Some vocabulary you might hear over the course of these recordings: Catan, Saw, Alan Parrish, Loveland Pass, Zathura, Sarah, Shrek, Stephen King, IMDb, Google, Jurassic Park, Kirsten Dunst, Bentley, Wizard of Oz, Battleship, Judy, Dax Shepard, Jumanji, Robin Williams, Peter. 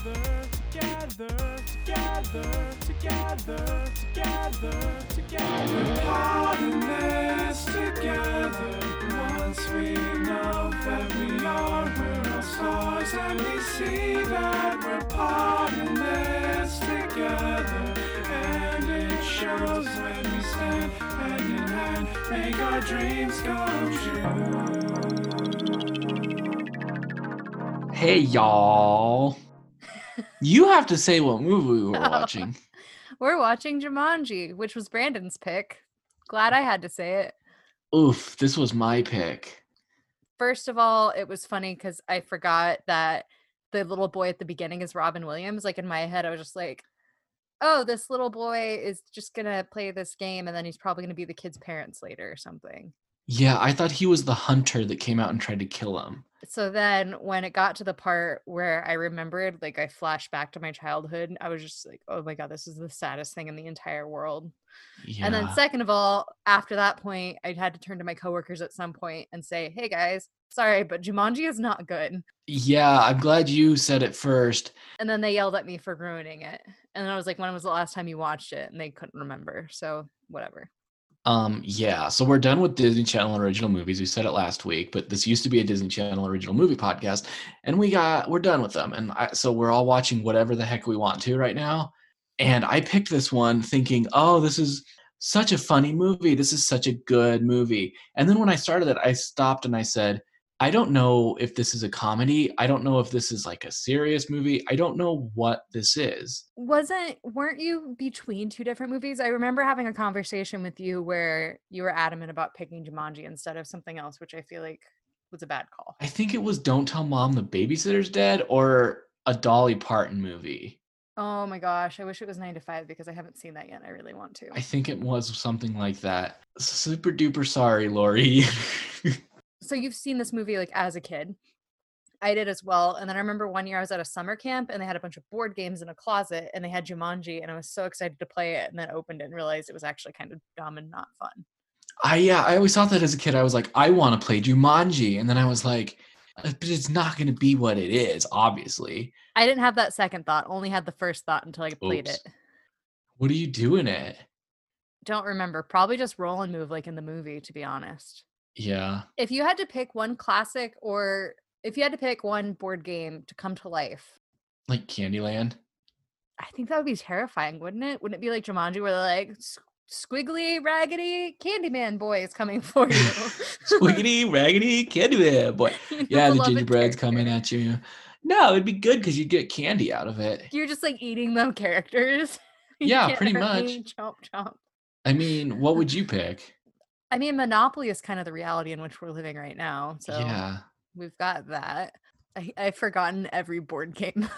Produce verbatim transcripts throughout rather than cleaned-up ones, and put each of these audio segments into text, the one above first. together, together, together, together, together, together. We're part in this together. Once we know that we are, we're all stars, and we see that we're part in this together. And it shows when we stand hand in hand, make our dreams come true. Hey, y'all. You have to say what movie we were watching. We're watching Jumanji, which was Brandon's pick. Glad I had to say it. Oof, this was my pick. First of all, it was funny because I forgot that the little boy at the beginning is Robin Williams. Like in my head, I was just like, oh, this little boy is just going to play this game and then he's probably going to be the kid's parents later or something. Yeah, I thought he was the hunter that came out and tried to kill him. So then when it got to the part where I remembered, like I flashed back to my childhood, I was just like, oh my God, this is the saddest thing in the entire world. Yeah. And then second of all, after that point, I had to turn to my coworkers at some point and say, hey guys, sorry, but Jumanji is not good. Yeah, I'm glad you said it first. And then they yelled at me for ruining it. And then I was like, when was the last time you watched it? And they couldn't remember. So whatever. Um, yeah, so we're done with Disney Channel original movies. We said it last week, but this used to be a Disney Channel original movie podcast, and we got, we're done with them. And I, so we're all watching whatever the heck we want to right now. And I picked this one thinking, oh, this is such a funny movie. This is such a good movie. And then when I started it, I stopped and I said, I don't know if this is a comedy. I don't know if this is like a serious movie. I don't know what this is. Wasn't, weren't you between two different movies? I remember having a conversation with you where you were adamant about picking Jumanji instead of something else, which I feel like was a bad call. I think it was Don't Tell Mom the Babysitter's Dead or a Dolly Parton movie. Oh my gosh, I wish it was nine to five because I haven't seen that yet. I really want to. I think it was something like that. Super duper sorry, Lori. So you've seen this movie like as a kid. I did as well. And then I remember one year I was at a summer camp and they had a bunch of board games in a closet and they had Jumanji and I was so excited to play it and then opened it and realized it was actually kind of dumb and not fun. I, yeah, I always thought that as a kid. I was like, I want to play Jumanji. And then I was like, but it's not going to be what it is, obviously. I didn't have that second thought, only had the first thought until I played Oops. It. What do you do in it? Don't remember. Probably just roll and move like in the movie, to be honest. Yeah. If you had to pick one classic or if you had to pick one board game to come to life. Like Candyland? I think that would be terrifying, wouldn't it? Wouldn't it be like Jumanji where they're like, squiggly, raggedy, Candyman boy is coming for you. Squiggly, raggedy, Candyman boy. You know, yeah, the gingerbread's coming at you. No, it'd be good because you'd get candy out of it. You're just like eating them characters. You yeah, pretty much. Me. Chomp, chomp. I mean, what would you pick? I mean, Monopoly is kind of the reality in which we're living right now. So yeah. We've got that. I, I've forgotten every board game.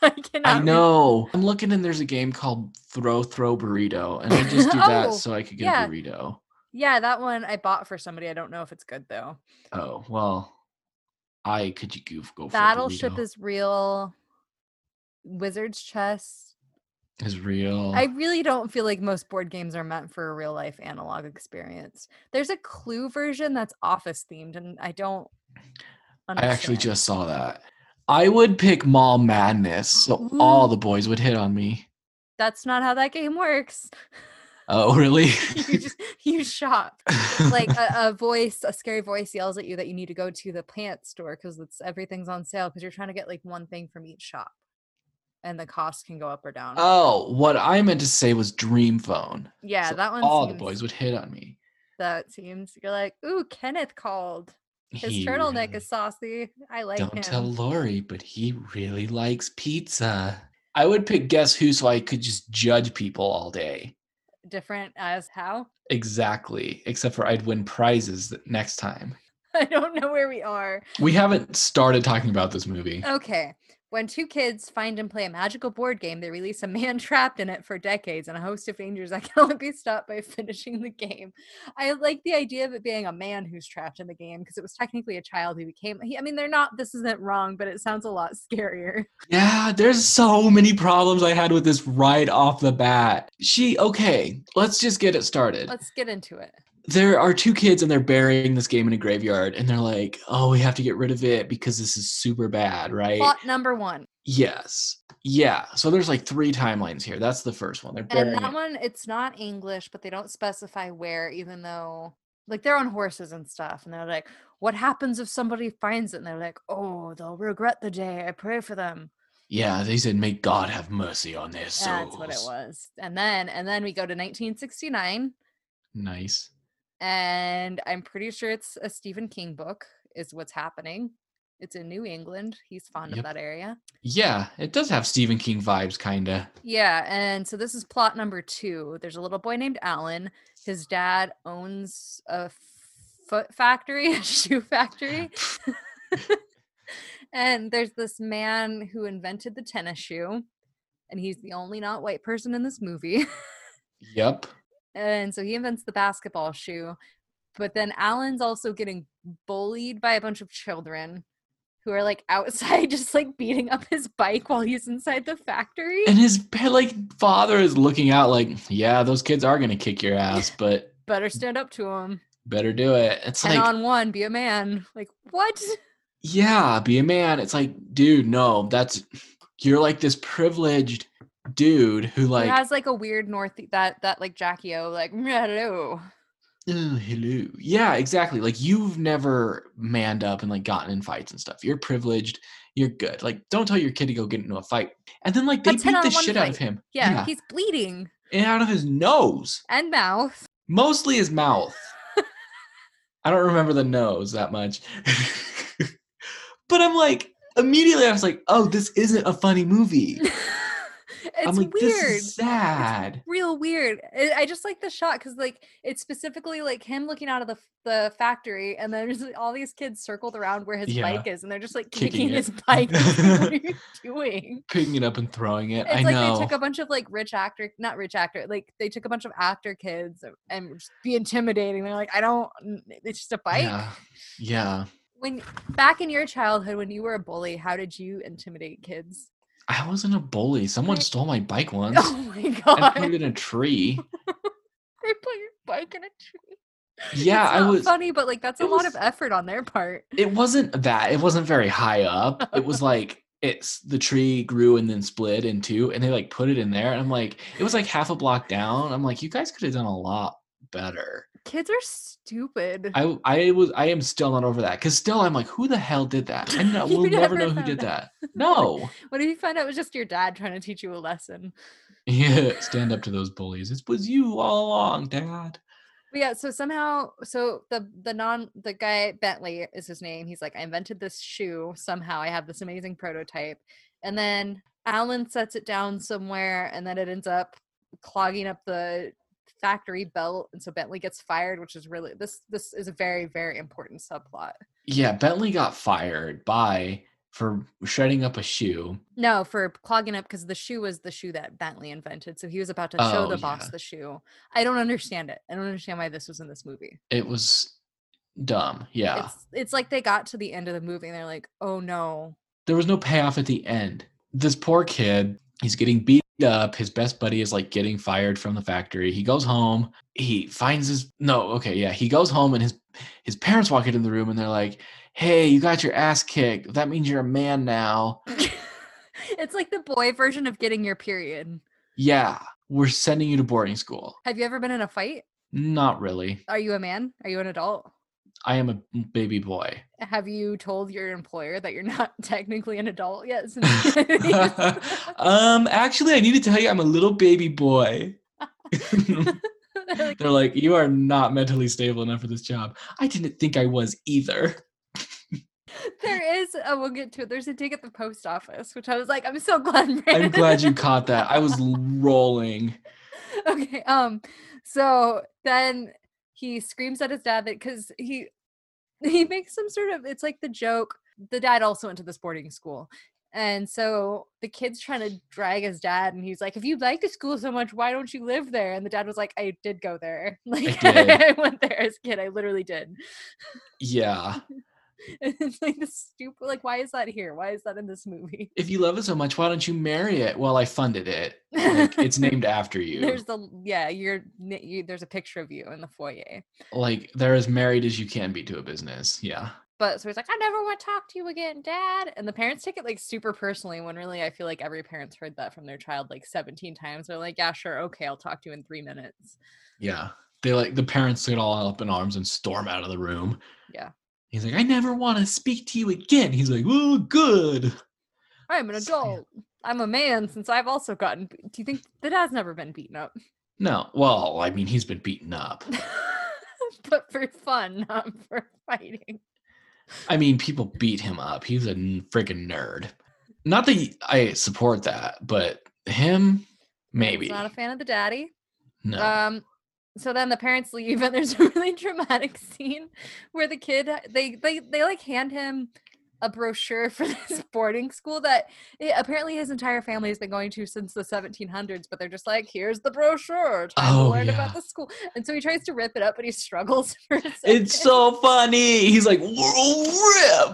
I cannot. I know. Read. I'm looking and there's a game called Throw, Throw Burrito. And I just do oh, that so I could get yeah. a burrito. Yeah, that one I bought for somebody. I don't know if it's good, though. Oh, well, I could you goof, go Battleship for Battleship is real. Wizard's Chess is real. I really don't feel like most board games are meant for a real life analog experience. There's a Clue version that's office themed and I don't understand. I actually just saw that. I would pick Mall Madness so Ooh. All the boys would hit on me. That's not how that game works. Oh, really? you just you shop. Like a, a voice, a scary voice yells at you that you need to go to the plant store because it's everything's on sale because you're trying to get like one thing from each shop. And the cost can go up or down. Oh, what I meant to say was Dream Phone. Yeah, so that one all seems, the boys would hit on me. That seems, you're like, ooh, Kenneth called. His he turtleneck really, is saucy. I like don't him. Don't tell Lori, but he really likes pizza. I would pick Guess Who so I could just judge people all day. Different as how? Exactly, except for I'd win prizes next time. I don't know where we are. We haven't started talking about this movie. Okay. When two kids find and play a magical board game, they release a man trapped in it for decades and a host of dangers that can only be stopped by finishing the game. I like the idea of it being a man who's trapped in the game because it was technically a child who became, I mean, they're not, this isn't wrong, but it sounds a lot scarier. Yeah, there's so many problems I had with this right off the bat. She, okay, let's just get it started. Let's get into it. there are two kids and they're burying this game in a graveyard and they're like, oh, we have to get rid of it because this is super bad, right? Plot number one. Yes. Yeah. So there's like three timelines here. That's the first one. They're burying and that it. One, it's not English, but they don't specify where, even though like they're on horses and stuff. And they're like, what happens if somebody finds it? And they're like, oh, they'll regret the day. I pray for them. Yeah, they said, may God have mercy on their souls. That's what it was. And then and then we go to nineteen sixty-nine. Nice. And I'm pretty sure it's a Stephen King book is what's happening. It's in New England. He's fond yep. of that area. Yeah, it does have Stephen King vibes, kind of. Yeah, and so this is plot number two. There's a little boy named Alan. His dad owns a foot factory, a shoe factory. And there's this man who invented the tennis shoe, and he's the only not white person in this movie. Yep. And so he invents the basketball shoe, but then Alan's also getting bullied by a bunch of children who are like outside just like beating up his bike while he's inside the factory. And his like father is looking out like, yeah, those kids are going to kick your ass, but better stand up to them. Better do it. It's like ten on one, be a man. Like, what? Yeah, be a man. It's like, dude, no, that's, you're like this privileged dude who like, it has like a weird north that that like Jackie O like hello. Oh, hello. Yeah, exactly. Like you've never manned up and like gotten in fights and stuff. You're privileged. You're good. Like don't tell your kid to go get into a fight. And then like they beat the shit fight. out of him. Yeah, yeah, he's bleeding. And out of his nose. And mouth. Mostly his mouth. I don't remember the nose that much. But I'm like, immediately I was like, oh, this isn't a funny movie. It's I'm like, weird. This is sad. It's real weird. I just like the shot because like it's specifically like him looking out of the the factory and there's like, all these kids circled around where his yeah. bike is and they're just like kicking, kicking his bike. What are you doing? Picking it up and throwing it. It's I like know. They took a bunch of like rich actor, not rich actor, like they took a bunch of actor kids and just be intimidating. They're like, I don't, it's just a bike. Yeah. yeah. When back in your childhood, when you were a bully, how did you intimidate kids? I wasn't a bully. Someone stole my bike once. Oh my God. I put it in a tree. They put your bike in a tree. Yeah, it's not I was funny, but like that's a was, lot of effort on their part. It wasn't that. It wasn't very high up. It was like it's the tree grew and then split in two, and they like put it in there. And I'm like, it was like half a block down. I'm like, you guys could have done a lot better. Kids are stupid. I I was I am still not over that because still I'm like, who the hell did that? And we'll never, never know who did that. that. No. What if you find out it was just your dad trying to teach you a lesson? Yeah, stand up to those bullies. It was you all along, Dad. But yeah. So somehow, so the the non the guy Bentley is his name. He's like, I invented this shoe. Somehow I have this amazing prototype, and then Alan sets it down somewhere, and then it ends up clogging up the factory belt, and so Bentley gets fired, which is really this this is a very, very important subplot. Yeah, Bentley got fired by for shredding up a shoe. No, for clogging up, because the shoe was the shoe that Bentley invented, so he was about to oh, show the yeah. boss the shoe. I don't understand it. I don't understand why this was in this movie. It was dumb. Yeah, it's, it's like they got to the end of the movie and they're like, oh no, there was no payoff at the end. This poor kid, he's getting beat up. His best buddy is like getting fired from the factory. He goes home. He finds his no. Okay. Yeah. He goes home and his, his parents walk into the room and they're like, hey, you got your ass kicked. That means you're a man now. It's like the boy version of getting your period. Yeah. We're sending you to boarding school. Have you ever been in a fight? Not really. Are you a man? Are you an adult? I am a baby boy. Have you told your employer that you're not technically an adult yet? um, actually, I need to tell you, I'm a little baby boy. They're like, you are not mentally stable enough for this job. I didn't think I was either. There is, oh, we'll get to it. There's a dig at the post office, which I was like, I'm so glad. I'm glad you caught that. I was rolling. Okay. Um. So then he screams at his dad that because he he makes some sort of, it's like the joke. The dad also went to this boarding school. And so the kid's trying to drag his dad. And he's like, if you like the school so much, why don't you live there? And the dad was like, I did go there. Like I, I went there as a kid. I literally did. Yeah. And it's like the stupid, like, why is that here? Why is that in this movie? If you love it so much, why don't you marry it? Well, I funded it. Like, it's named after you. There's the, yeah, you're, you, there's a picture of you in the foyer. Like, they're as married as you can be to a business. Yeah. But so he's like, I never want to talk to you again, Dad. And the parents take it like super personally, when really I feel like every parent's heard that from their child like seventeen times. They're like, yeah, sure. Okay. I'll talk to you in three minutes. Yeah. They like, the parents get all up in arms and storm out of the room. Yeah. He's like, I never want to speak to you again. He's like, oh, good. I'm an adult. I'm a man since I've also gotten, be- do you think the dad's never been beaten up? No. Well, I mean, he's been beaten up. But for fun, not for fighting. I mean, people beat him up. He's a freaking nerd. Not that I support that, but him, maybe. Not a fan of the daddy. No. Um, so then the parents leave, and there's a really dramatic scene where the kid, they they they like hand him a brochure for this boarding school that it, apparently his entire family has been going to since the seventeen hundreds, but they're just like, here's the brochure, trying oh, to learn yeah. about the school. And so he tries to rip it up, but he struggles for a second. It's so funny. He's like, rip.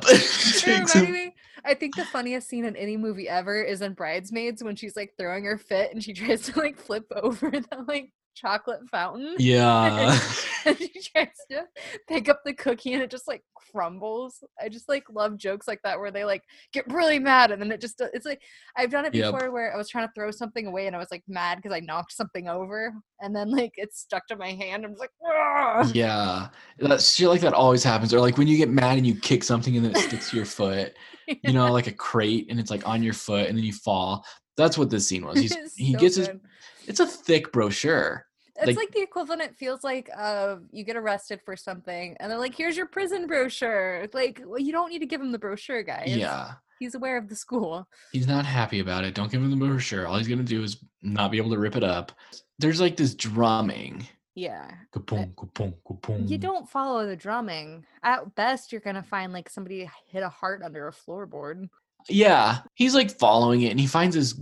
It I think the funniest scene in any movie ever is in Bridesmaids when she's like throwing her fit and she tries to like flip over the like chocolate fountain. Yeah. And she tries to pick up the cookie and it just like crumbles. I just like love jokes like that where they like get really mad and then it just, it's like, I've done it before yep. where I was trying to throw something away and I was like mad because I knocked something over and then like it stuck to my hand. I'm just like, Argh! Yeah. That shit like that always happens. Or like when you get mad and you kick something and then it sticks to your foot, yeah. you know, like a crate and it's like on your foot and then you fall. That's what this scene was. He's, so he gets good. his, it's a thick brochure. It's like, like the equivalent, it feels like, uh, you get arrested for something and they're like, here's your prison brochure. Like, well, you don't need to give him the brochure, guys. Yeah. He's aware of the school. He's not happy about it. Don't give him the brochure. All he's going to do is not be able to rip it up. There's like this drumming. Yeah. Ka-boom, ka-boom, ka-boom. You don't follow the drumming. At best, you're going to find like somebody hit a heart under a floorboard. Yeah, he's like following it and he finds his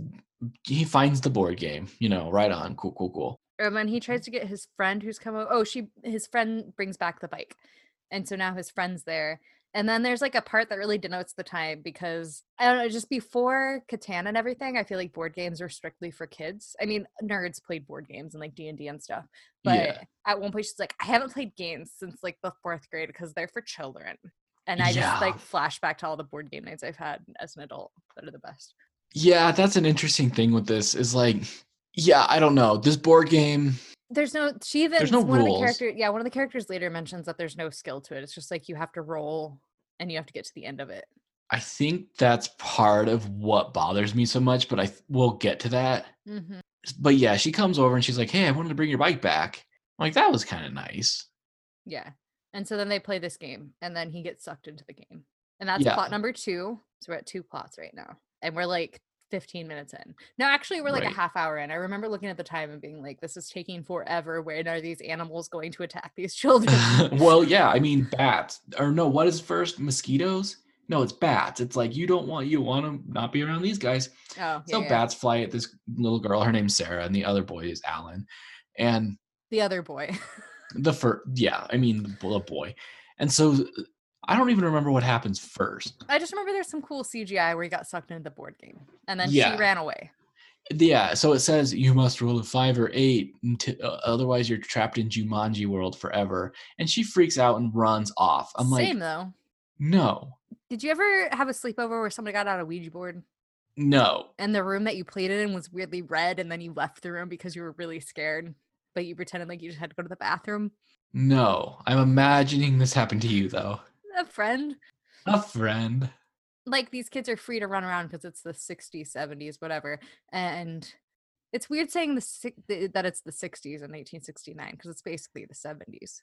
he finds the board game, you know. Right on. Cool, cool, cool. And then he tries to get his friend who's come over. Oh, she his friend brings back the bike and so now his friend's there. And then there's like a part that really denotes the time because I don't know, just before Catan and everything, I feel like board games are strictly for kids. I mean, nerds played board games and like D and D and stuff. But yeah. At one point she's like, I haven't played games since like the fourth grade because they're for children. And I just yeah. like flash back to all the board game nights I've had as an adult that are the best. Yeah, that's an interesting thing with this is like, yeah, I don't know. This board game. There's no, she even, there's no one rules. Of the character, yeah, one of the characters later mentions that there's no skill to it. It's just like you have to roll and you have to get to the end of it. I think that's part of what bothers me so much, but I will get to that. Mm-hmm. But yeah, she comes over and she's like, hey, I wanted to bring your bike back. I'm like, that was kind of nice. Yeah. And so then they play this game, and then he gets sucked into the game. And that's yeah. plot number two. So we're at two plots right now. And we're like fifteen minutes in. No, actually, we're like right. a half hour in. I remember looking at the time and being like, this is taking forever. When are these animals going to attack these children? Well, yeah. I mean, bats. Or no, what is first? Mosquitoes? No, it's bats. It's like, you don't want, you want to not be around these guys. Oh, yeah, so yeah. bats fly at this little girl. Her name's Sarah, and the other boy is Alan. And the other boy. The first, yeah, I mean, the, the boy. And so I don't even remember what happens first. I just remember there's some cool C G I where he got sucked into the board game. And then yeah. she ran away. Yeah, so it says you must roll a five or eight, to, uh, otherwise you're trapped in Jumanji world forever. And she freaks out and runs off. I'm like, same though. No. Did you ever have a sleepover where somebody got out a Ouija board? No. And the room that you played in was weirdly red and then you left the room because you were really scared? But you pretended like you just had to go to the bathroom? No. I'm imagining this happened to you, though. A friend. A friend. Like, these kids are free to run around because it's the sixties, seventies, whatever. And it's weird saying the that it's the sixties in nineteen sixty-nine because it's basically the seventies.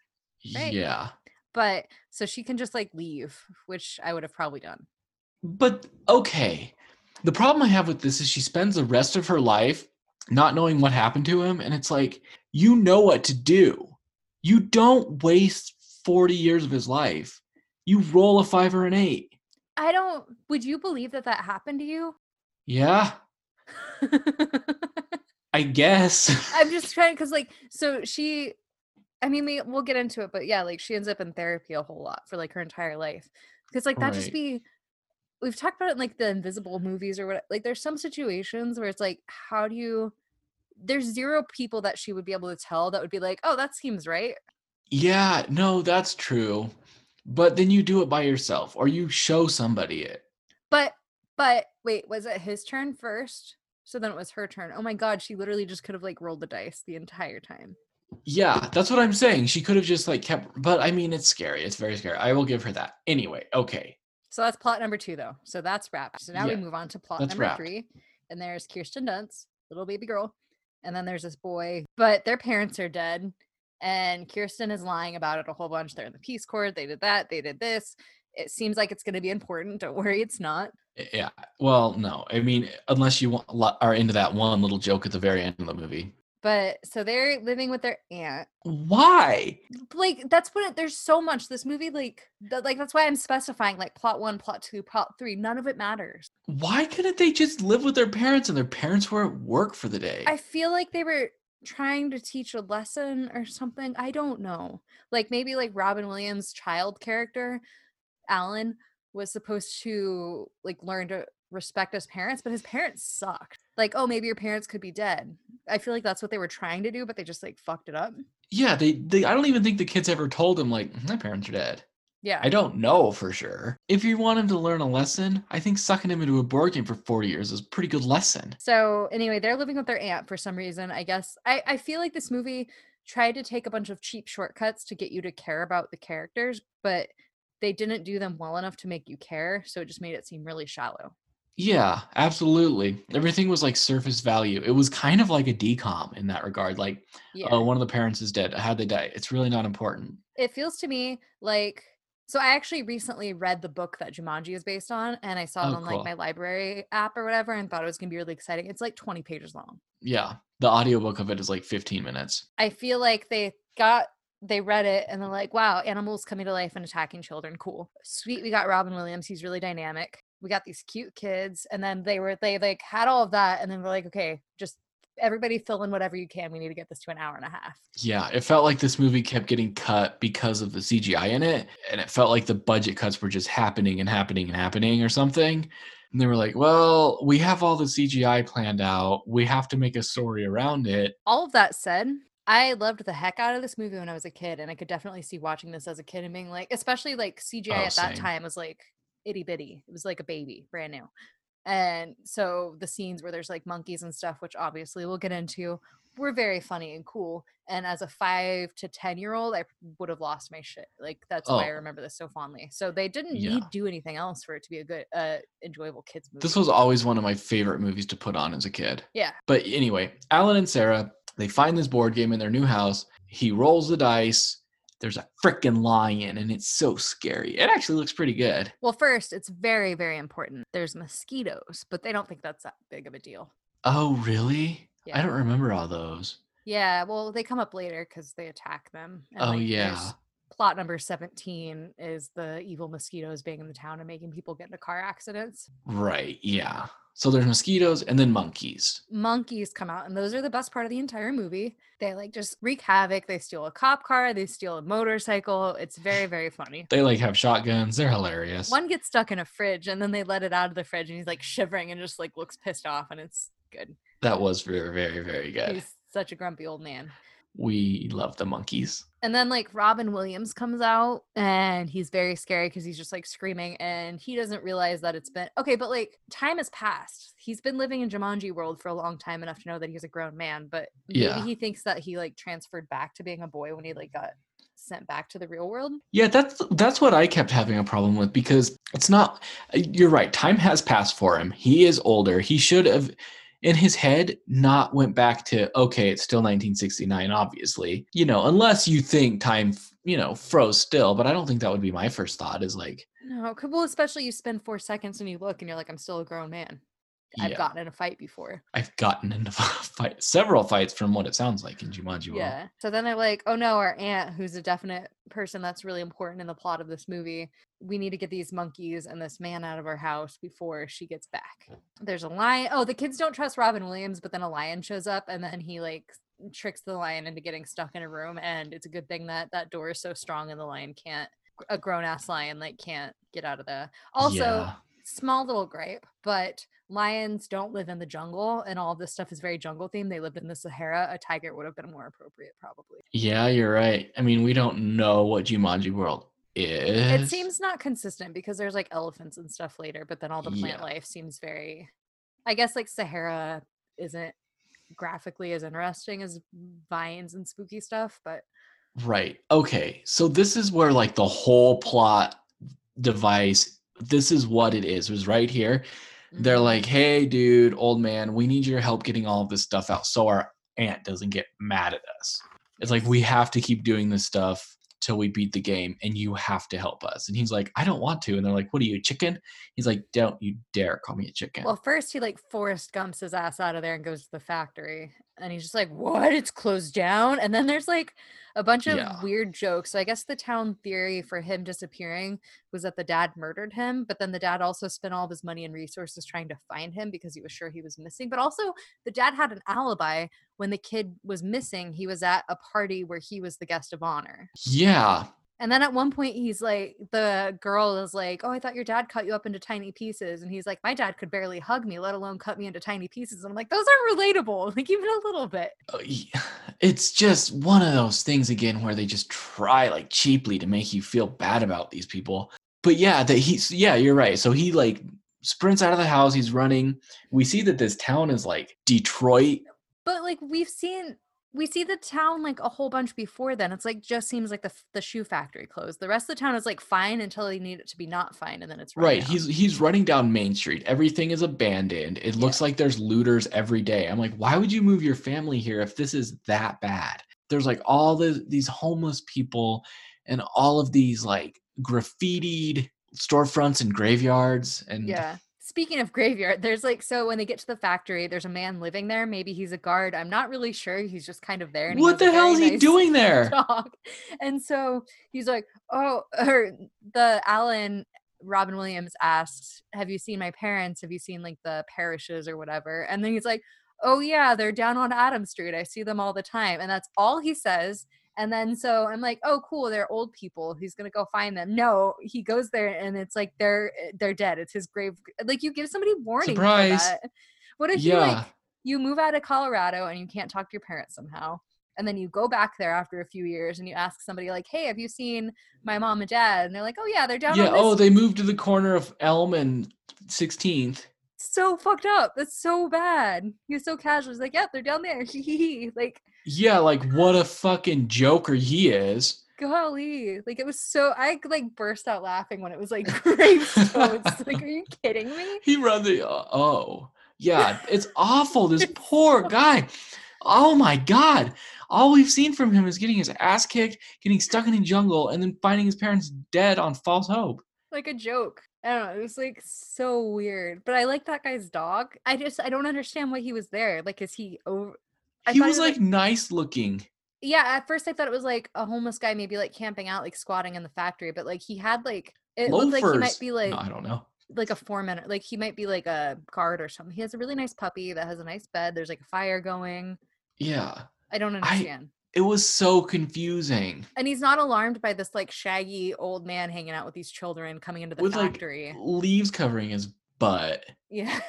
Right? Yeah. But, so she can just, like, leave, which I would have probably done. But, okay. The problem I have with this is she spends the rest of her life not knowing what happened to him. And it's like, you know what to do. You don't waste forty years of his life. You roll a five or an eight. I don't, would you believe that that happened to you? Yeah. I guess. I'm just trying, because like, so she, I mean, we, we'll get into it, but yeah, like she ends up in therapy a whole lot for like her entire life. Because like that right. just be, we've talked about it in like the invisible movies or what, like there's some situations where it's like, how do you, there's zero people that she would be able to tell that would be like, oh, that seems right. Yeah, no, that's true. But then you do it by yourself or you show somebody it. But, but wait, was it his turn first? So then it was her turn. Oh my God, she literally just could have like rolled the dice the entire time. Yeah, that's what I'm saying. She could have just like kept, but I mean, it's scary. It's very scary. I will give her that. Anyway, okay. So that's plot number two though. So that's wrapped. So now yeah, we move on to plot number wrapped. three. And there's Kirsten Dunst, little baby girl. And then there's this boy, but their parents are dead. And Kirsten is lying about it a whole bunch. They're in the Peace Corps. They did that. They did this. It seems like it's going to be important. Don't worry, it's not. Yeah. Well, no. I mean, unless you want, are into that one little joke at the very end of the movie. But so they're living with their aunt. Why? Like that's what it, there's so much. This movie, like, the, like that's why I'm specifying like plot one, plot two, plot three. None of it matters. Why couldn't they just live with their parents and their parents were at work for the day? I feel like they were trying to teach a lesson or something. I don't know. Like maybe like Robin Williams' child character, Alan, was supposed to like learn to respect his parents, but his parents sucked. Like, oh, maybe your parents could be dead. I feel like that's what they were trying to do, but they just like fucked it up. Yeah, they, they I don't even think the kids ever told him like, my parents are dead. Yeah. I don't know for sure. If you want him to learn a lesson, I think sucking him into a board game for four years is a pretty good lesson. So anyway, they're living with their aunt for some reason, I guess. I, I feel like this movie tried to take a bunch of cheap shortcuts to get you to care about the characters, but they didn't do them well enough to make you care. So it just made it seem really shallow. Yeah, absolutely. Everything was like surface value. It was kind of like a decom in that regard. Like, yeah. Oh, one of the parents is dead. How'd they die? It's really not important. It feels to me like, so I actually recently read the book that Jumanji is based on, and I saw it oh, on cool. like my library app or whatever and thought it was going to be really exciting. It's like twenty pages long. Yeah. The audiobook of it is like fifteen minutes. I feel like they got... they read it and they're like, wow, animals coming to life and attacking children. Cool. Sweet. We got Robin Williams. He's really dynamic. We got these cute kids. And then they were, they like had all of that. And then we're like, okay, just everybody fill in whatever you can. We need to get this to an hour and a half. Yeah. It felt like this movie kept getting cut because of the C G I in it. And it felt like the budget cuts were just happening and happening and happening or something. And they were like, well, we have all the C G I planned out. We have to make a story around it. All of that said, I loved the heck out of this movie when I was a kid, and I could definitely see watching this as a kid and being like, especially like C G I oh, at that same. time was like itty bitty. It was like a baby, brand new. And so the scenes where there's like monkeys and stuff, which obviously we'll get into, were very funny and cool. And as a five to ten year old, I would have lost my shit. Like that's oh. why I remember this so fondly. So they didn't yeah. need to do anything else for it to be a good, uh, enjoyable kids movie. This was always one of my favorite movies to put on as a kid. Yeah. But anyway, Alan and Sarah, they find this board game in their new house. He rolls the dice. There's a freaking lion, and it's so scary. It actually looks pretty good. Well, first, it's very, very important. There's mosquitoes, but they don't think that's that big of a deal. Oh, really? Yeah. I don't remember all those. Yeah, well, they come up later because they attack them. And, oh, like, yeah. Plot number seventeen is the evil mosquitoes being in the town and making people get into car accidents. Right, yeah. So there's mosquitoes and then monkeys. Monkeys come out, and those are the best part of the entire movie. They like just wreak havoc. They steal a cop car. They steal a motorcycle. It's very, very funny. They like have shotguns. They're hilarious. One gets stuck in a fridge, and then they let it out of the fridge, and he's like shivering and just like looks pissed off, and it's good. That was very, very, very good. He's such a grumpy old man. We love the monkeys. And then like Robin Williams comes out, and he's very scary because he's just like screaming, and he doesn't realize that it's been okay, but like time has passed. He's been living in Jumanji world for a long time enough to know that he's a grown man, but maybe yeah. he thinks that he like transferred back to being a boy when he like got sent back to the real world. Yeah, that's that's what I kept having a problem with, because it's not, you're right, time has passed for him. He is older. He should have in his head not went back to, okay, it's still nineteen sixty-nine, obviously, you know, unless you think time, you know, froze still, but I don't think that would be my first thought is like, no, well, especially you spend four seconds and you look and you're like, I'm still a grown man. Yeah. I've gotten in a fight before. I've gotten in a fight, several fights from what it sounds like in Jumanji. Yeah. World. So then they're like, oh no, our aunt, who's a definite person that's really important in the plot of this movie, we need to get these monkeys and this man out of our house before she gets back. There's a lion. Oh, the kids don't trust Robin Williams, but then a lion shows up, and then he like tricks the lion into getting stuck in a room. And it's a good thing that that door is so strong and the lion can't a grown-ass lion that can't get out of the. Also, yeah. Small little gripe, but lions don't live in the jungle, and all this stuff is very jungle themed. They lived in the Sahara. A tiger would have been more appropriate, probably. Yeah, you're right. I mean, we don't know what Jumanji World is. It seems not consistent because there's like elephants and stuff later, but then all the plant yeah. life seems very. I guess like Sahara isn't graphically as interesting as vines and spooky stuff, but. Right. Okay. So this is where like the whole plot device. This is what it is. It was right here. They're like, hey, dude, old man, we need your help getting all of this stuff out so our aunt doesn't get mad at us. It's like, we have to keep doing this stuff till we beat the game, and you have to help us. And he's like, I don't want to. And they're like, what are you, chicken? He's like, don't you dare call me a chicken. Well, first he like Forrest Gumps his ass out of there and goes to the factory. And he's just like, what? It's closed down? And then there's like a bunch of yeah. weird jokes. So I guess the town theory for him disappearing was that the dad murdered him. But then the dad also spent all of his money and resources trying to find him because he was sure he was missing. But also the dad had an alibi. When the kid was missing, he was at a party where he was the guest of honor. Yeah. And then at one point, he's like, the girl is like, oh, I thought your dad cut you up into tiny pieces. And he's like, my dad could barely hug me, let alone cut me into tiny pieces. And I'm like, those aren't relatable, like even a little bit. Oh, yeah. It's just one of those things, again, where they just try like cheaply to make you feel bad about these people. But yeah, that he's, yeah, you're right. So he like sprints out of the house. He's running. We see that this town is like Detroit. But like we've seen... We see the town like a whole bunch before then. It's like just seems like the the shoe factory closed. The rest of the town is like fine until they need it to be not fine, and then it's right. Out. He's he's running down Main Street. Everything is abandoned. It yeah. looks like there's looters every day. I'm like, why would you move your family here if this is that bad? There's like all the, these homeless people and all of these like graffitied storefronts and graveyards and yeah. Speaking of graveyard, there's like, so when they get to the factory, there's a man living there. Maybe he's a guard. I'm not really sure. He's just kind of there. And what the hell is he nice doing there? Dog. And so he's like, oh, or the Alan, Robin Williams asks, have you seen my parents? Have you seen like the Parishes or whatever? And then he's like, oh yeah, they're down on Adams Street. I see them all the time. And that's all he says. And then so I'm like, oh, cool. They're old people. He's going to go find them. No, he goes there and it's like they're they're dead. It's his grave. Like you give somebody warning. Surprise. For that. What if yeah. you like you move out of Colorado and you can't talk to your parents somehow? And then you go back there after a few years and you ask somebody like, hey, have you seen my mom and dad? And they're like, oh, yeah, they're down. Yeah. On this oh, they moved to the corner of Elm and sixteenth. So fucked up. That's so bad. He was so casual. He's like, yep, they're down there. Like, yeah, like what a fucking joker he is. Golly. Like it was so, I like burst out laughing when it was like gravestones. Like, are you kidding me? He runs the, oh, yeah, it's awful. This poor guy. Oh my God. All we've seen from him is getting his ass kicked, getting stuck in a jungle, and then finding his parents dead on false hope. Like a joke. I don't know. It was like so weird, but I like that guy's dog. I just, I don't understand why he was there. Like, is he over? I he was like, like nice looking. Yeah. At first I thought it was like a homeless guy, maybe like camping out, like squatting in the factory, but like he had like, it Loafers. Looked like he might be like, no, I don't know, like a foreman, like he might be like a guard or something. He has a really nice puppy that has a nice bed. There's like a fire going. Yeah. I don't understand. I- It was so confusing. And he's not alarmed by this like shaggy old man hanging out with these children coming into the with, factory. Like, leaves covering his butt. Yeah.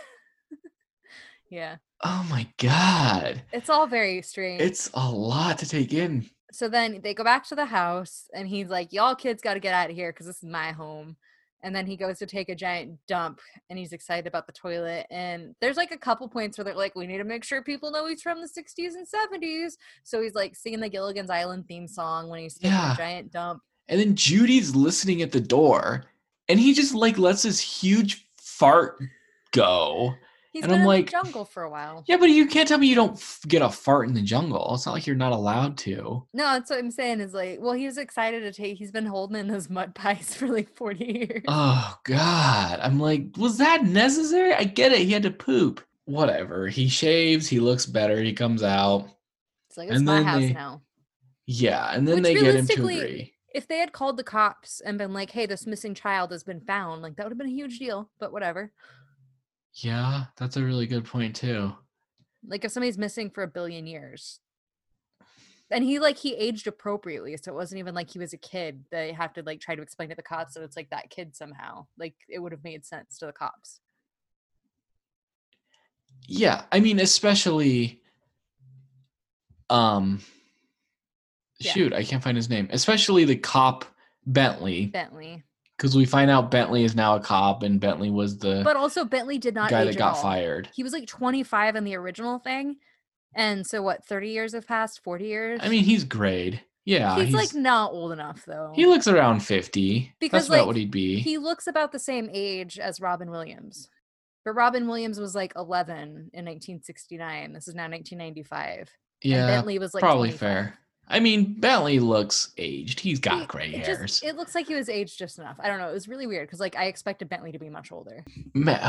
Yeah. Oh my God. It's all very strange. It's a lot to take in. So then they go back to the house and he's like, y'all kids got to get out of here because this is my home. And then he goes to take a giant dump and he's excited about the toilet. And there's like a couple points where they're like, we need to make sure people know he's from the sixties and seventies. So he's like singing the Gilligan's Island theme song when he's taking yeah. a giant dump. And then Judy's listening at the door and he just like lets this huge fart go. He's and been I'm in like, the jungle for a while. Yeah, but you can't tell me you don't f- get a fart in the jungle. It's not like you're not allowed to. No, that's what I'm saying is like, well, he was excited to take, he's been holding in those mud pies for like forty years. Oh, God. I'm like, was that necessary? I get it. He had to poop. Whatever. He shaves. He looks better. He comes out. It's like, it's my house they, now. Yeah. And then Which they get him to agree. If they had called the cops and been like, hey, this missing child has been found, like that would have been a huge deal, but whatever. Yeah, that's a really good point too. Like if somebody's missing for a billion years. And he like he aged appropriately, so it wasn't even like he was a kid. They have to like try to explain to the cops that it's like that kid somehow. Like it would have made sense to the cops. Yeah, I mean, especially um yeah. shoot, I can't find his name. Especially the cop Bentley. Bentley. Because we find out Bentley is now a cop, and Bentley was the but also Bentley did not guy age that got all. fired. He was like twenty-five in the original thing, and so what? Thirty years have passed. Forty years. I mean, he's grade. Yeah, he's, he's like not old enough though. He looks around fifty. Because that's like, about what he'd be. He looks about the same age as Robin Williams, but Robin Williams was like eleven in nineteen sixty-nine. This is now nineteen ninety-five. Yeah, and Bentley was like probably twenty-five. Fair. I mean, Bentley looks aged. He's got he, gray it hairs. Just, it looks like he was aged just enough. I don't know. It was really weird because, like, I expected Bentley to be much older.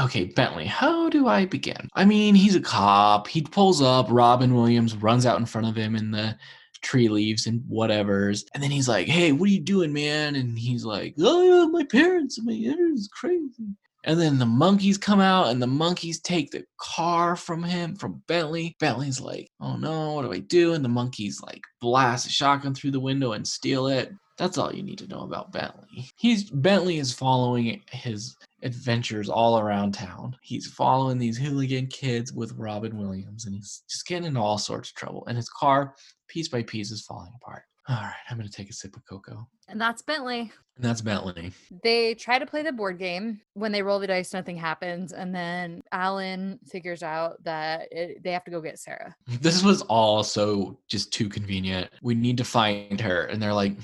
Okay, Bentley. How do I begin? I mean, he's a cop. He pulls up. Robin Williams runs out in front of him in the tree leaves and whatevers. And then he's like, hey, what are you doing, man? And he's like, oh, my parents. My parents is crazy. And then the monkeys come out, and the monkeys take the car from him, from Bentley. Bentley's like, oh no, what do I do? And the monkeys like blast a shotgun through the window and steal it. That's all you need to know about Bentley. He's Bentley is following his adventures all around town. He's following these hooligan kids with Robin Williams, and he's just getting into all sorts of trouble. And his car, piece by piece, is falling apart. All right, I'm going to take a sip of cocoa. And that's Bentley. And that's Bentley. They try to play the board game. When they roll the dice, nothing happens. And then Alan figures out that it, they have to go get Sarah. This was all so just too convenient. We need to find her. And they're like,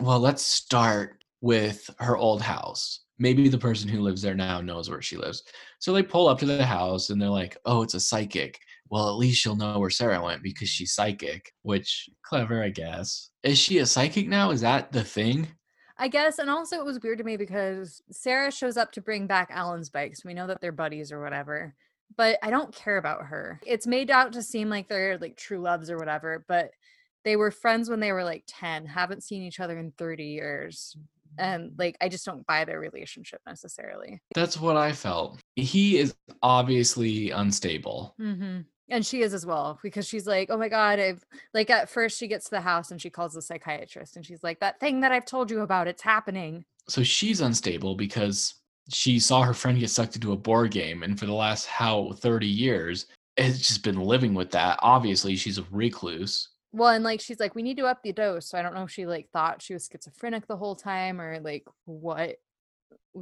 well, let's start with her old house. Maybe the person who lives there now knows where she lives. So they pull up to the house and they're like, oh, it's a psychic. Well, at least she'll know where Sarah went because she's psychic, which clever, I guess. Is she a psychic now? Is that the thing? I guess. And also it was weird to me because Sarah shows up to bring back Alan's bike. So we know that they're buddies or whatever, but I don't care about her. It's made out to seem like they're like true loves or whatever, but they were friends when they were like ten, haven't seen each other in thirty years. And like, I just don't buy their relationship necessarily. That's what I felt. He is obviously unstable. Mm-hmm. And she is as well, because she's like, oh my God, I've like at first she gets to the house and she calls the psychiatrist and she's like, that thing that I've told you about, it's happening. So she's unstable because she saw her friend get sucked into a board game. And for the last how thirty years, it's just been living with that. Obviously, she's a recluse. Well, and like, she's like, we need to up the dose. So I don't know if she like thought she was schizophrenic the whole time or like what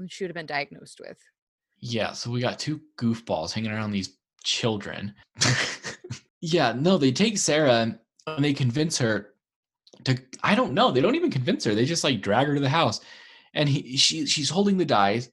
she would have been diagnosed with. Yeah. So we got two goofballs hanging around these children. Yeah, no, they take Sarah and they convince her to, I don't know, they don't even convince her, they just like drag her to the house, and he she she's holding the dice,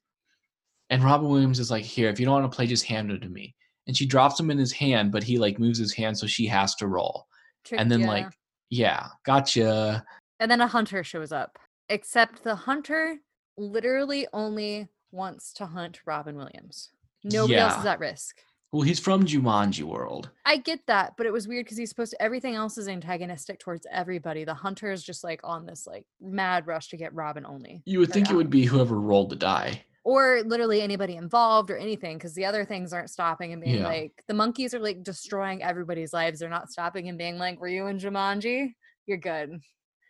and Robin Williams is like, here, if you don't want to play, just hand it to me. And she drops him in his hand, but he like moves his hand, so she has to roll. Tricked, and then yeah. like yeah gotcha and then a hunter shows up, except the hunter literally only wants to hunt Robin Williams. Nobody yeah. else is at risk. Well, he's from Jumanji world. I get that, but it was weird because he's supposed to, everything else is antagonistic towards everybody. The hunter is just like on this like mad rush to get Robin only. You would think it would be whoever rolled the die. Or literally anybody involved or anything, because the other things aren't stopping and being yeah. like, the monkeys are like destroying everybody's lives. They're not stopping and being like, were you in Jumanji? You're good.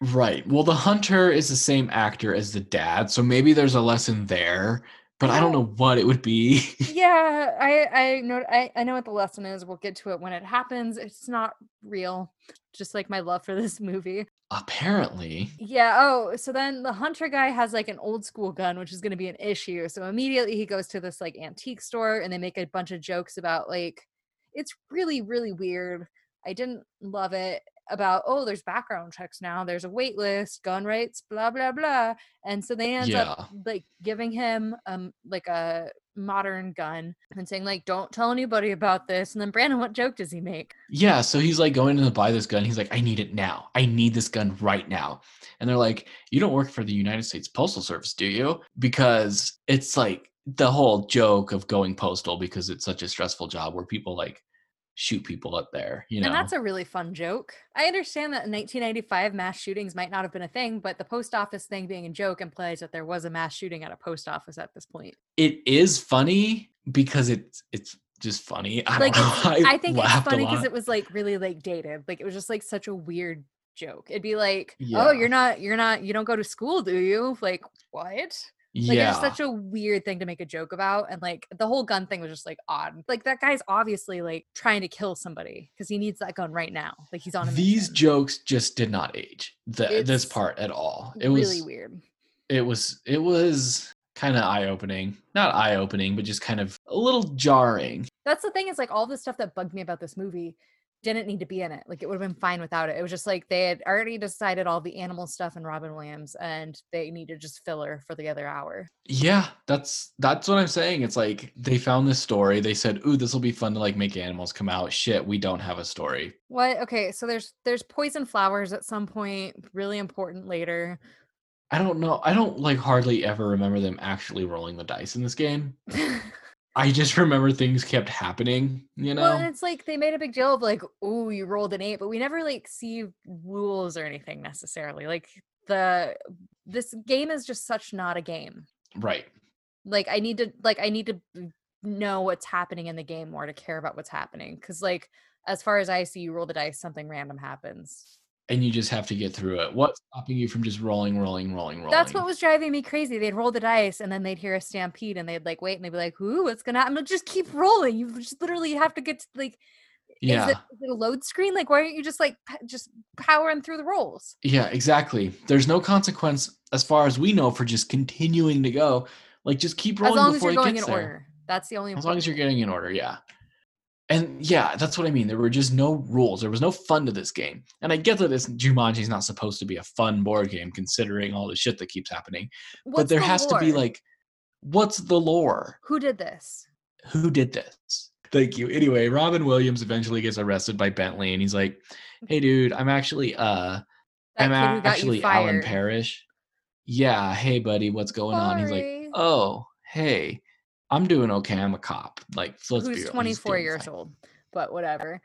Right. Well, the hunter is the same actor as the dad, so maybe there's a lesson there. But I don't know what it would be. Yeah, I, I know I, I know what the lesson is. We'll get to it when it happens. It's not real, just like my love for this movie. Apparently. Yeah, oh, so then the hunter guy has like an old school gun, which is going to be an issue. So immediately he goes to this like antique store and they make a bunch of jokes about like, it's really, really weird. I didn't love it. About, oh, there's background checks now, there's a wait list, gun rights, blah blah blah. And so they end yeah. up like giving him um like a modern gun and saying like, don't tell anybody about this. And then Brandon, what joke does he make? Yeah, so he's like going to buy this gun, he's like, I need it now, I need this gun right now. And they're like, you don't work for the United States Postal Service, do you? Because it's like the whole joke of going postal, because it's such a stressful job where people like shoot people up there, you know. And that's a really fun joke. I understand that in nineteen ninety-five mass shootings might not have been a thing, but the post office thing being a joke implies that there was a mass shooting at a post office at this point. It is funny because it's it's just funny. I like, don't know. I, I think it's funny because it was like really like dated. Like it was just like such a weird joke. It'd be like, yeah. oh, you're not, you're not, you don't go to school, do you? Like, what? Like, yeah. It's such a weird thing to make a joke about. And like the whole gun thing was just like odd. Like that guy's obviously like trying to kill somebody because he needs that gun right now. Like he's on a These mission. Jokes just did not age the, this part at all. It really was really weird. It was, it was kind of eye-opening, not eye-opening, but just kind of a little jarring. That's the thing is like all the stuff that bugged me about this movie didn't need to be in it. Like it would have been fine without it. It was just like they had already decided all the animal stuff in Robin Williams and they needed just filler for the other hour. Yeah, that's that's what I'm saying. It's like they found this story. They said, ooh, this will be fun to like make animals come out. Shit, we don't have a story. What? Okay, so there's there's poison flowers at some point, really important later. I don't know. I don't like hardly ever remember them actually rolling the dice in this game. I just remember things kept happening, you know? Well, and it's like they made a big deal of like, ooh, you rolled an eight, but we never like see rules or anything necessarily. Like the this game is just such not a game. Right. Like I need to like I need to know what's happening in the game more to care about what's happening. Cause like as far as I see, you roll the dice, something random happens. And you just have to get through it. What's stopping you from just rolling, rolling, rolling, rolling? That's what was driving me crazy. They'd roll the dice and then they'd hear a stampede and they'd like wait and they'd be like, ooh, what's going to happen? Just keep rolling. You just literally have to get to like, yeah. is, it, is it a load screen? Like, why aren't you just like, just powering through the rolls? Yeah, exactly. There's no consequence as far as we know for just continuing to go. Like just keep rolling before it gets there. As long as you're going in order. That's the only As long as you're getting in order, yeah. And yeah, that's what I mean. There were just no rules. There was no fun to this game. And I get that this Jumanji's not supposed to be a fun board game considering all the shit that keeps happening. What's but there the has lore? to be like, what's the lore? Who did this? Who did this? Thank you. Anyway, Robin Williams eventually gets arrested by Bentley and he's like, hey dude, I'm actually uh that I'm a- actually Alan Parrish. Yeah, hey buddy, what's going Sorry. on? He's like, oh, hey. I'm doing okay. I'm a cop. Like, so let's Who's be real. twenty-four years fine. old, but whatever.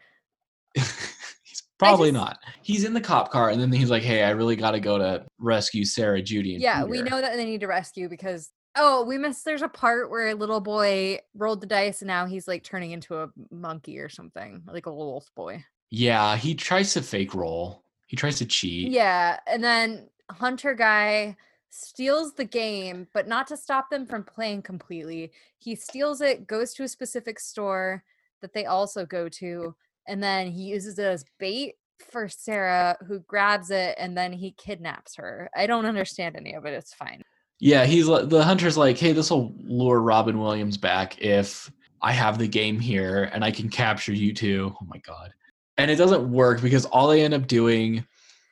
He's probably just, not. He's in the cop car, and then he's like, "Hey, I really got to go to rescue Sarah, Judy, and yeah." Peter. We know that they need to rescue because oh, we missed. There's a part where a little boy rolled the dice, and now he's like turning into a monkey or something, like a little wolf boy. Yeah, he tries to fake roll. He tries to cheat. Yeah, and then Hunter guy steals the game, but not to stop them from playing completely. He steals it, goes to a specific store that they also go to, and then he uses it as bait for Sarah, who grabs it, and then he kidnaps her. I don't understand any of it. It's fine. Yeah, he's the hunter's like, hey, this will lure Robin Williams back if I have the game here and I can capture you two. Oh my God. And it doesn't work because all they end up doing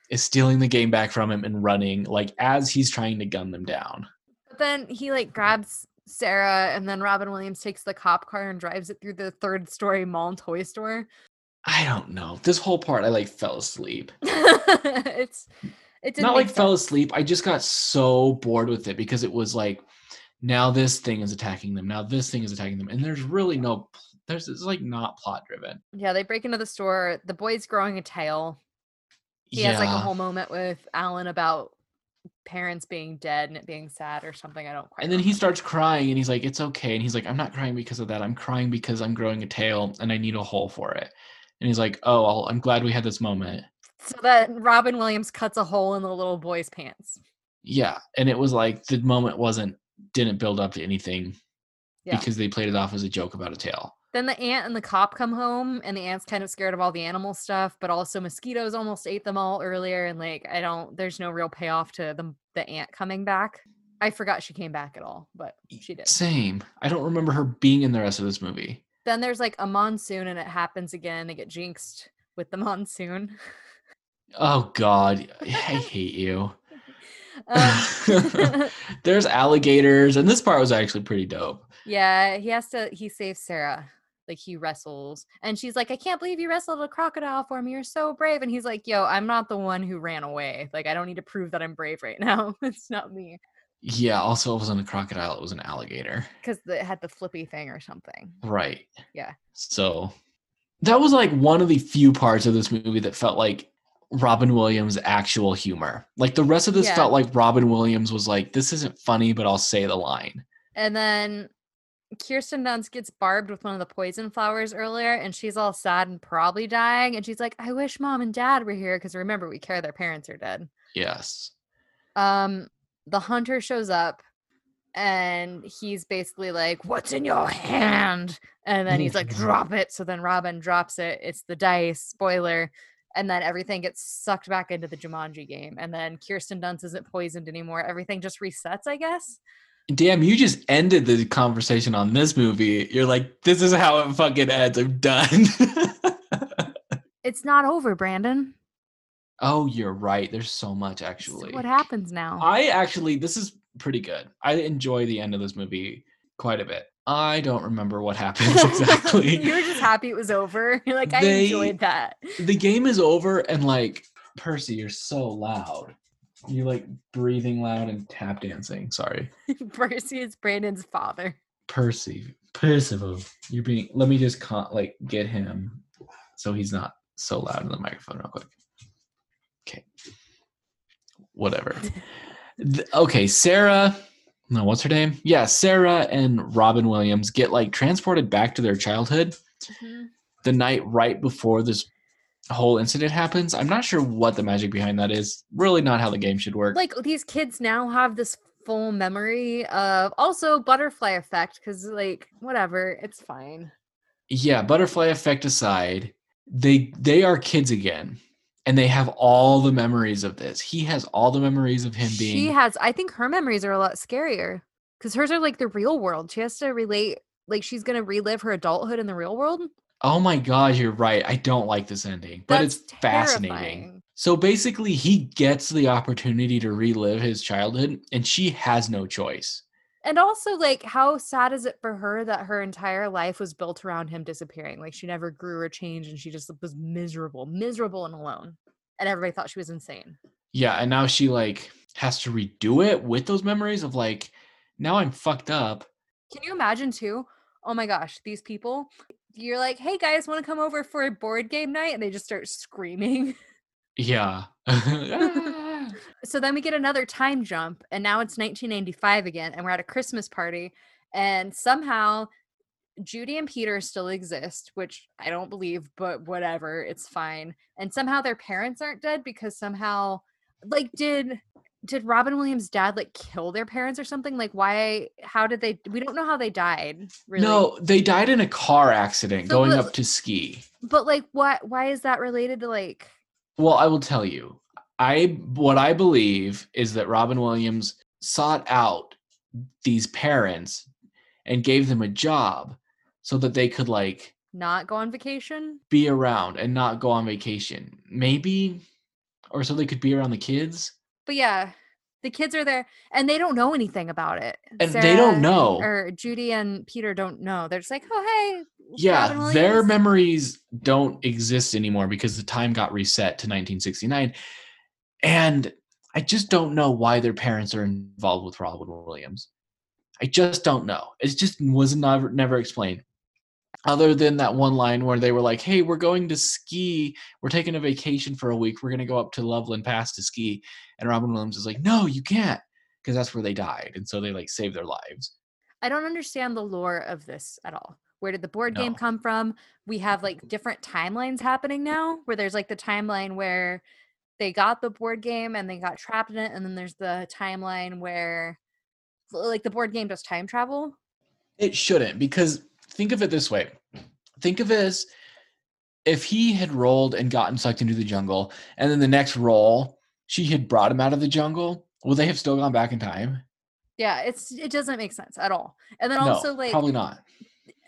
is stealing the game back from him and running, like, as he's trying to gun them down. But then he, like, grabs Sarah, and then Robin Williams takes the cop car and drives it through the third-story mall and toy store. I don't know. This whole part, I, like, fell asleep. it's it didn't Not, like, sense. fell asleep. I just got so bored with it because it was, like, now this thing is attacking them. Now this thing is attacking them. And there's really no... There's It's, like, not plot-driven. Yeah, they break into the store. The boy's growing a tail. He yeah. has like a whole moment with Alan about parents being dead and it being sad or something. I don't quite And then remember. He starts crying and he's like, it's okay. And he's like, I'm not crying because of that. I'm crying because I'm growing a tail and I need a hole for it. And he's like, oh, I'll, I'm glad we had this moment. So that Robin Williams cuts a hole in the little boy's pants. Yeah. And it was like the moment wasn't, didn't build up to anything yeah. because they played it off as a joke about a tail. Then the aunt and the cop come home, and the aunt's kind of scared of all the animal stuff, but also mosquitoes almost ate them all earlier, and like I don't, there's no real payoff to the the aunt coming back. I forgot she came back at all, but she did. Same. I don't remember her being in the rest of this movie. Then there's like a monsoon, and it happens again. They get jinxed with the monsoon. Oh God, I hate you. Um. There's alligators, and this part was actually pretty dope. Yeah, he has to. He saves Sarah. Like he wrestles and she's like, I can't believe you wrestled a crocodile for me. You're so brave. And he's like, yo, I'm not the one who ran away. Like, I don't need to prove that I'm brave right now. It's not me. Yeah. Also, it wasn't a crocodile. It was an alligator. Because it had the flippy thing or something. Right. Yeah. So that was like one of the few parts of this movie that felt like Robin Williams' actual humor. Like the rest of this yeah. felt like Robin Williams was like, this isn't funny, but I'll say the line. And then Kirsten Dunst gets barbed with one of the poison flowers earlier, and she's all sad and probably dying. And she's like, I wish mom and dad were here, because remember, we care their parents are dead. Yes. Um, the hunter shows up, and he's basically like, what's in your hand? And then he's like, drop it. So then Robin drops it. It's the dice, spoiler. And then everything gets sucked back into the Jumanji game. And then Kirsten Dunst isn't poisoned anymore. Everything just resets, I guess. Damn, you just ended the conversation on this movie. You're like, this is how it fucking ends. I'm done. It's not over, Brandon. Oh, you're right. There's so much, actually. What happens now? I actually, this is pretty good. I enjoy the end of this movie quite a bit. I don't remember what happens exactly. You were just happy it was over. You're like, I they, enjoyed that. The game is over, and like, Percy, you're so loud. You're like breathing loud and tap dancing. Sorry. Percy is Brandon's father. Percy. Percival. You're being, let me just con- like get him so he's not so loud in the microphone real quick. Okay. Whatever. the, okay. Sarah. No, what's her name? Yeah. Sarah and Robin Williams get like transported back to their childhood mm-hmm. the night right before this whole incident happens. I'm not sure what the magic behind that is. Really not how the game should work. Like, these kids now have this full memory of also butterfly effect, because like, whatever, it's fine. Yeah, butterfly effect aside, they they are kids again, and they have all the memories of this. He has all the memories of him being She has I think her memories are a lot scarier, because hers are like the real world. She has to relate, like she's gonna relive her adulthood in the real world. Oh my God, you're right. I don't like this ending, but That's it's fascinating. Terrifying. So basically, he gets the opportunity to relive his childhood, and she has no choice. And also, like, how sad is it for her that her entire life was built around him disappearing? Like, she never grew or changed, and she just was miserable, miserable and alone. And everybody thought she was insane. Yeah, and now she, like, has to redo it with those memories of, like, now I'm fucked up. Can you imagine, too? Oh my gosh, these people... You're like, hey guys, want to come over for a board game night? And they just start screaming. Yeah. So then we get another time jump, and now it's nineteen ninety-five again, and we're at a Christmas party, and somehow Judy and Peter still exist, which I don't believe, but whatever, it's fine. And somehow their parents aren't dead, because somehow, like, did did Robin Williams' dad like kill their parents or something? Like, why, how did they, we don't know how they died. Really. No, they died in a car accident so, going but, up to ski. But like, what, why is that related to like? Well, I will tell you, I, what I believe is that Robin Williams sought out these parents and gave them a job so that they could like. Not go on vacation? Be around and not go on vacation. Maybe, or so they could be around the kids. But yeah, the kids are there, and they don't know anything about it. And Sarah they don't know. Or Judy and Peter don't know. They're just like, oh, hey. Yeah, their memories don't exist anymore because the time got reset to nineteen sixty-nine. And I just don't know why their parents are involved with Robin Williams. I just don't know. It just was never, never explained. Other than that one line where they were like, hey, we're going to ski. We're taking a vacation for a week. We're going to go up to Loveland Pass to ski. And Robin Williams is like, no, you can't. Because that's where they died. And so they like saved their lives. I don't understand the lore of this at all. Where did the board no. game come from? We have like different timelines happening now where there's like the timeline where they got the board game and they got trapped in it. And then there's the timeline where like the board game does time travel. It shouldn't, because... Think of it this way. Think of it as if he had rolled and gotten sucked into the jungle, and then the next roll, she had brought him out of the jungle. Will they have still gone back in time? Yeah, it's it doesn't make sense at all. And then also, no, like, probably not.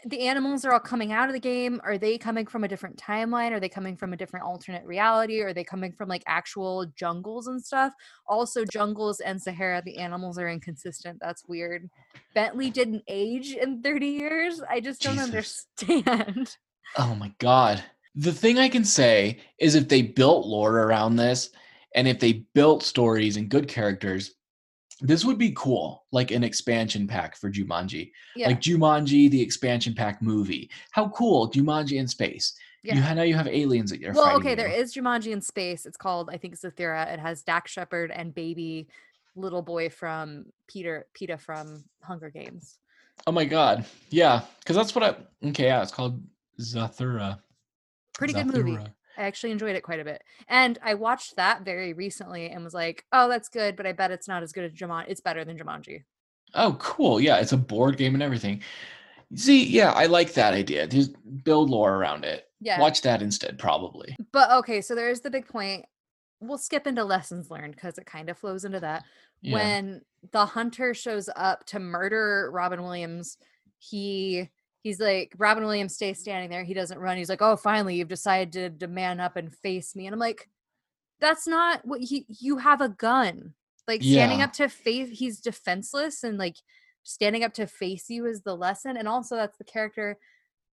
The animals are all coming out of the game. Are they coming from a different timeline? Are they coming from a different alternate reality? Are they coming from like actual jungles and stuff? Also, jungles and Sahara, the animals are inconsistent. That's weird. Bentley didn't age in thirty years. I just don't Jesus. understand. Oh my God. The thing I can say is if they built lore around this, and if they built stories and good characters, this would be cool, like an expansion pack for Jumanji. Yeah. Like Jumanji, the expansion pack movie. How cool, Jumanji in space. Yeah. You, now you have aliens that you're well, fighting. Well, okay, you. There is Jumanji in space. It's called, I think, Zathura. It has Dax Shepard and baby little boy from Peter, Peter from Hunger Games. Oh my God. Yeah. Cause that's what I, okay. Yeah. It's called Zathura. Pretty Zathura. Good movie. I actually enjoyed it quite a bit. And I watched that very recently and was like, oh, that's good. But I bet it's not as good as Jumanji. It's better than Jumanji. Oh, cool. Yeah. It's a board game and everything. See, yeah, I like that idea. Just build lore around it. Yeah. Watch that instead, probably. But okay, so there is the big point. We'll skip into lessons learned because it kind of flows into that. Yeah. When the hunter shows up to murder Robin Williams, he he's like, Robin Williams stays standing there. He doesn't run. He's like, oh, finally, you've decided to man up and face me. And I'm like, that's not what he, you have a gun. Like yeah. standing up to face, he's defenseless and like standing up to face you is the lesson. And also that's the character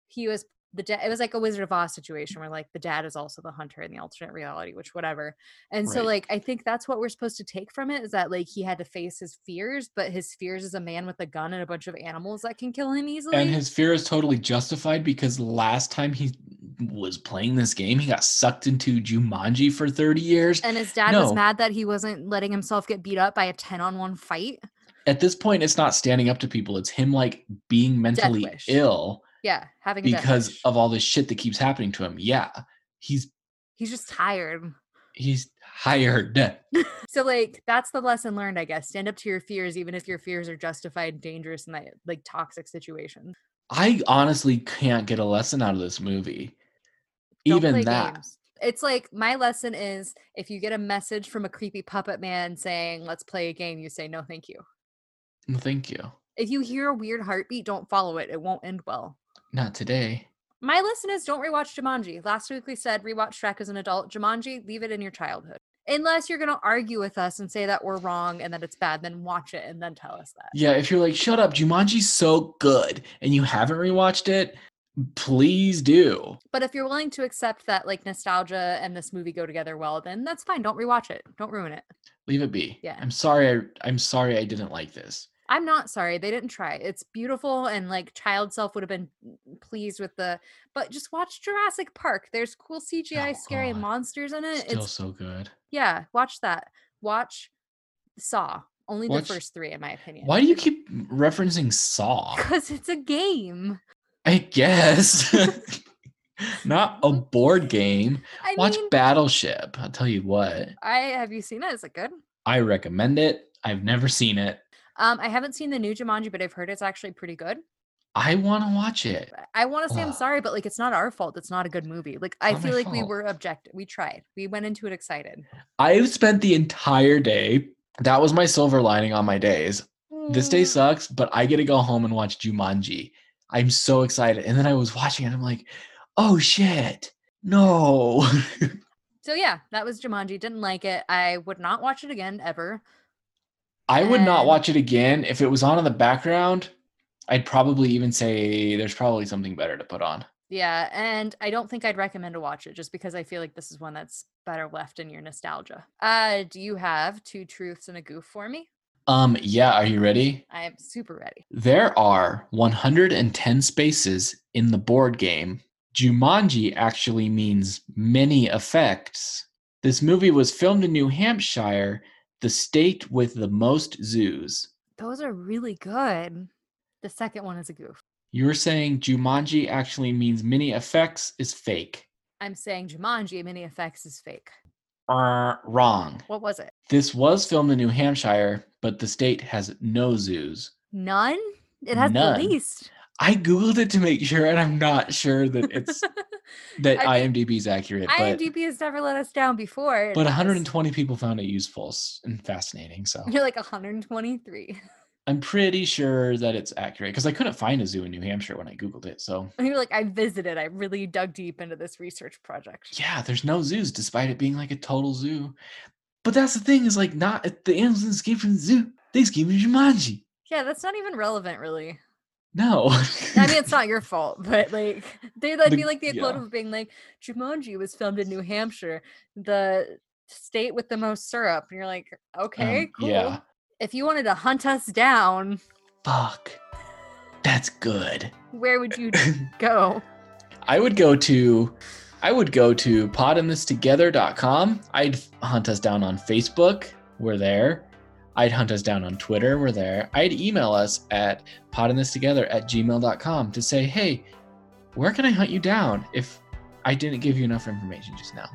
he was the dad. It was like a Wizard of Oz situation where like the dad is also the hunter in the alternate reality, which whatever. And right. so like, I think that's what we're supposed to take from it is that like he had to face his fears, but his fears is a man with a gun and a bunch of animals that can kill him easily. And his fear is totally justified because last time he was playing this game, he got sucked into Jumanji for thirty years. And his dad no. was mad that he wasn't letting himself get beat up by a ten on one fight. At this point, it's not standing up to people. It's him like being mentally ill. Yeah, having because of all this shit that keeps happening to him. Yeah, he's he's just tired. He's tired. So like that's the lesson learned, I guess. Stand up to your fears, even if your fears are justified, dangerous, and that like toxic situations. I honestly can't get a lesson out of this movie. Don't even that. Games. It's like my lesson is if you get a message from a creepy puppet man saying let's play a game, you say no, thank you. No, thank you. If you hear a weird heartbeat, don't follow it. It won't end well. Not today. My lesson is don't rewatch Jumanji. Last week we said rewatch Shrek as an adult. Jumanji, leave it in your childhood. Unless you're going to argue with us and say that we're wrong and that it's bad, then watch it and then tell us that. Yeah, if you're like, shut up, Jumanji's so good and you haven't rewatched it, please do. But if you're willing to accept that like nostalgia and this movie go together well, then that's fine. Don't rewatch it. Don't ruin it. Leave it be. Yeah. I'm sorry. I, I'm sorry I didn't like this. I'm not sorry. They didn't try. It's beautiful and like child self would have been pleased with the, but just watch Jurassic Park. There's cool C G I, oh, scary God. Monsters in it. Still it's so good. Yeah. Watch that. Watch Saw. Only watch, the first three in my opinion. Why do you keep referencing Saw? Because it's a game. I guess. Not a board game. I Watch mean, Battleship. I'll tell you what. I have you seen it? Is it good? I recommend it. I've never seen it. Um, I haven't seen the new Jumanji, but I've heard it's actually pretty good. I want to watch it. I want to say Ugh. I'm sorry, but like it's not our fault. It's not a good movie. Like I not feel like fault. We were objective. We tried. We went into it excited. I've spent the entire day. That was my silver lining on my days. Mm. This day sucks, but I get to go home and watch Jumanji. I'm so excited. And then I was watching it. I'm like, oh, shit. No. So, yeah, that was Jumanji. Didn't like it. I would not watch it again ever. I and... would not watch it again. If it was on in the background, I'd probably even say there's probably something better to put on. Yeah. And I don't think I'd recommend to watch it just because I feel like this is one that's better left in your nostalgia. Uh, do you have two truths and a goof for me? Um, yeah, are you ready? I am super ready. There are one hundred ten spaces in the board game. Jumanji actually means many effects. This movie was filmed in New Hampshire, the state with the most zoos. Those are really good. The second one is a goof. You're saying Jumanji actually means many effects is fake. I'm saying Jumanji many effects is fake. Uh, wrong. What was it? This was filmed in New Hampshire, but the state has no zoos. None? It has None. The least. I Googled it to make sure, and I'm not sure that it's that I mean, IMDb is accurate. IMDb but, has never let us down before. But one hundred twenty was... people found it useful and fascinating. So you're like one hundred twenty-three. I'm pretty sure that it's accurate because I couldn't find a zoo in New Hampshire when I Googled it. So and you're like, I visited. I really dug deep into this research project. Yeah, there's no zoos despite it being like a total zoo. But that's the thing is like not at the animals escaped from the zoo. They escaped from Jumanji. Yeah, that's not even relevant, really. No. I mean, it's not your fault, but like they that'd be like the equivalent yeah. of being like Jumanji was filmed in New Hampshire, the state with the most syrup, and you're like, okay, um, cool. Yeah. If you wanted to hunt us down, fuck, that's good. Where would you go? I would go to, I would go to pod in this together dot com. I'd hunt us down on Facebook. We're there. I'd hunt us down on Twitter. We're there. I'd email us at pottingthistogether at gmail dot com to say, hey, where can I hunt you down if I didn't give you enough information just now?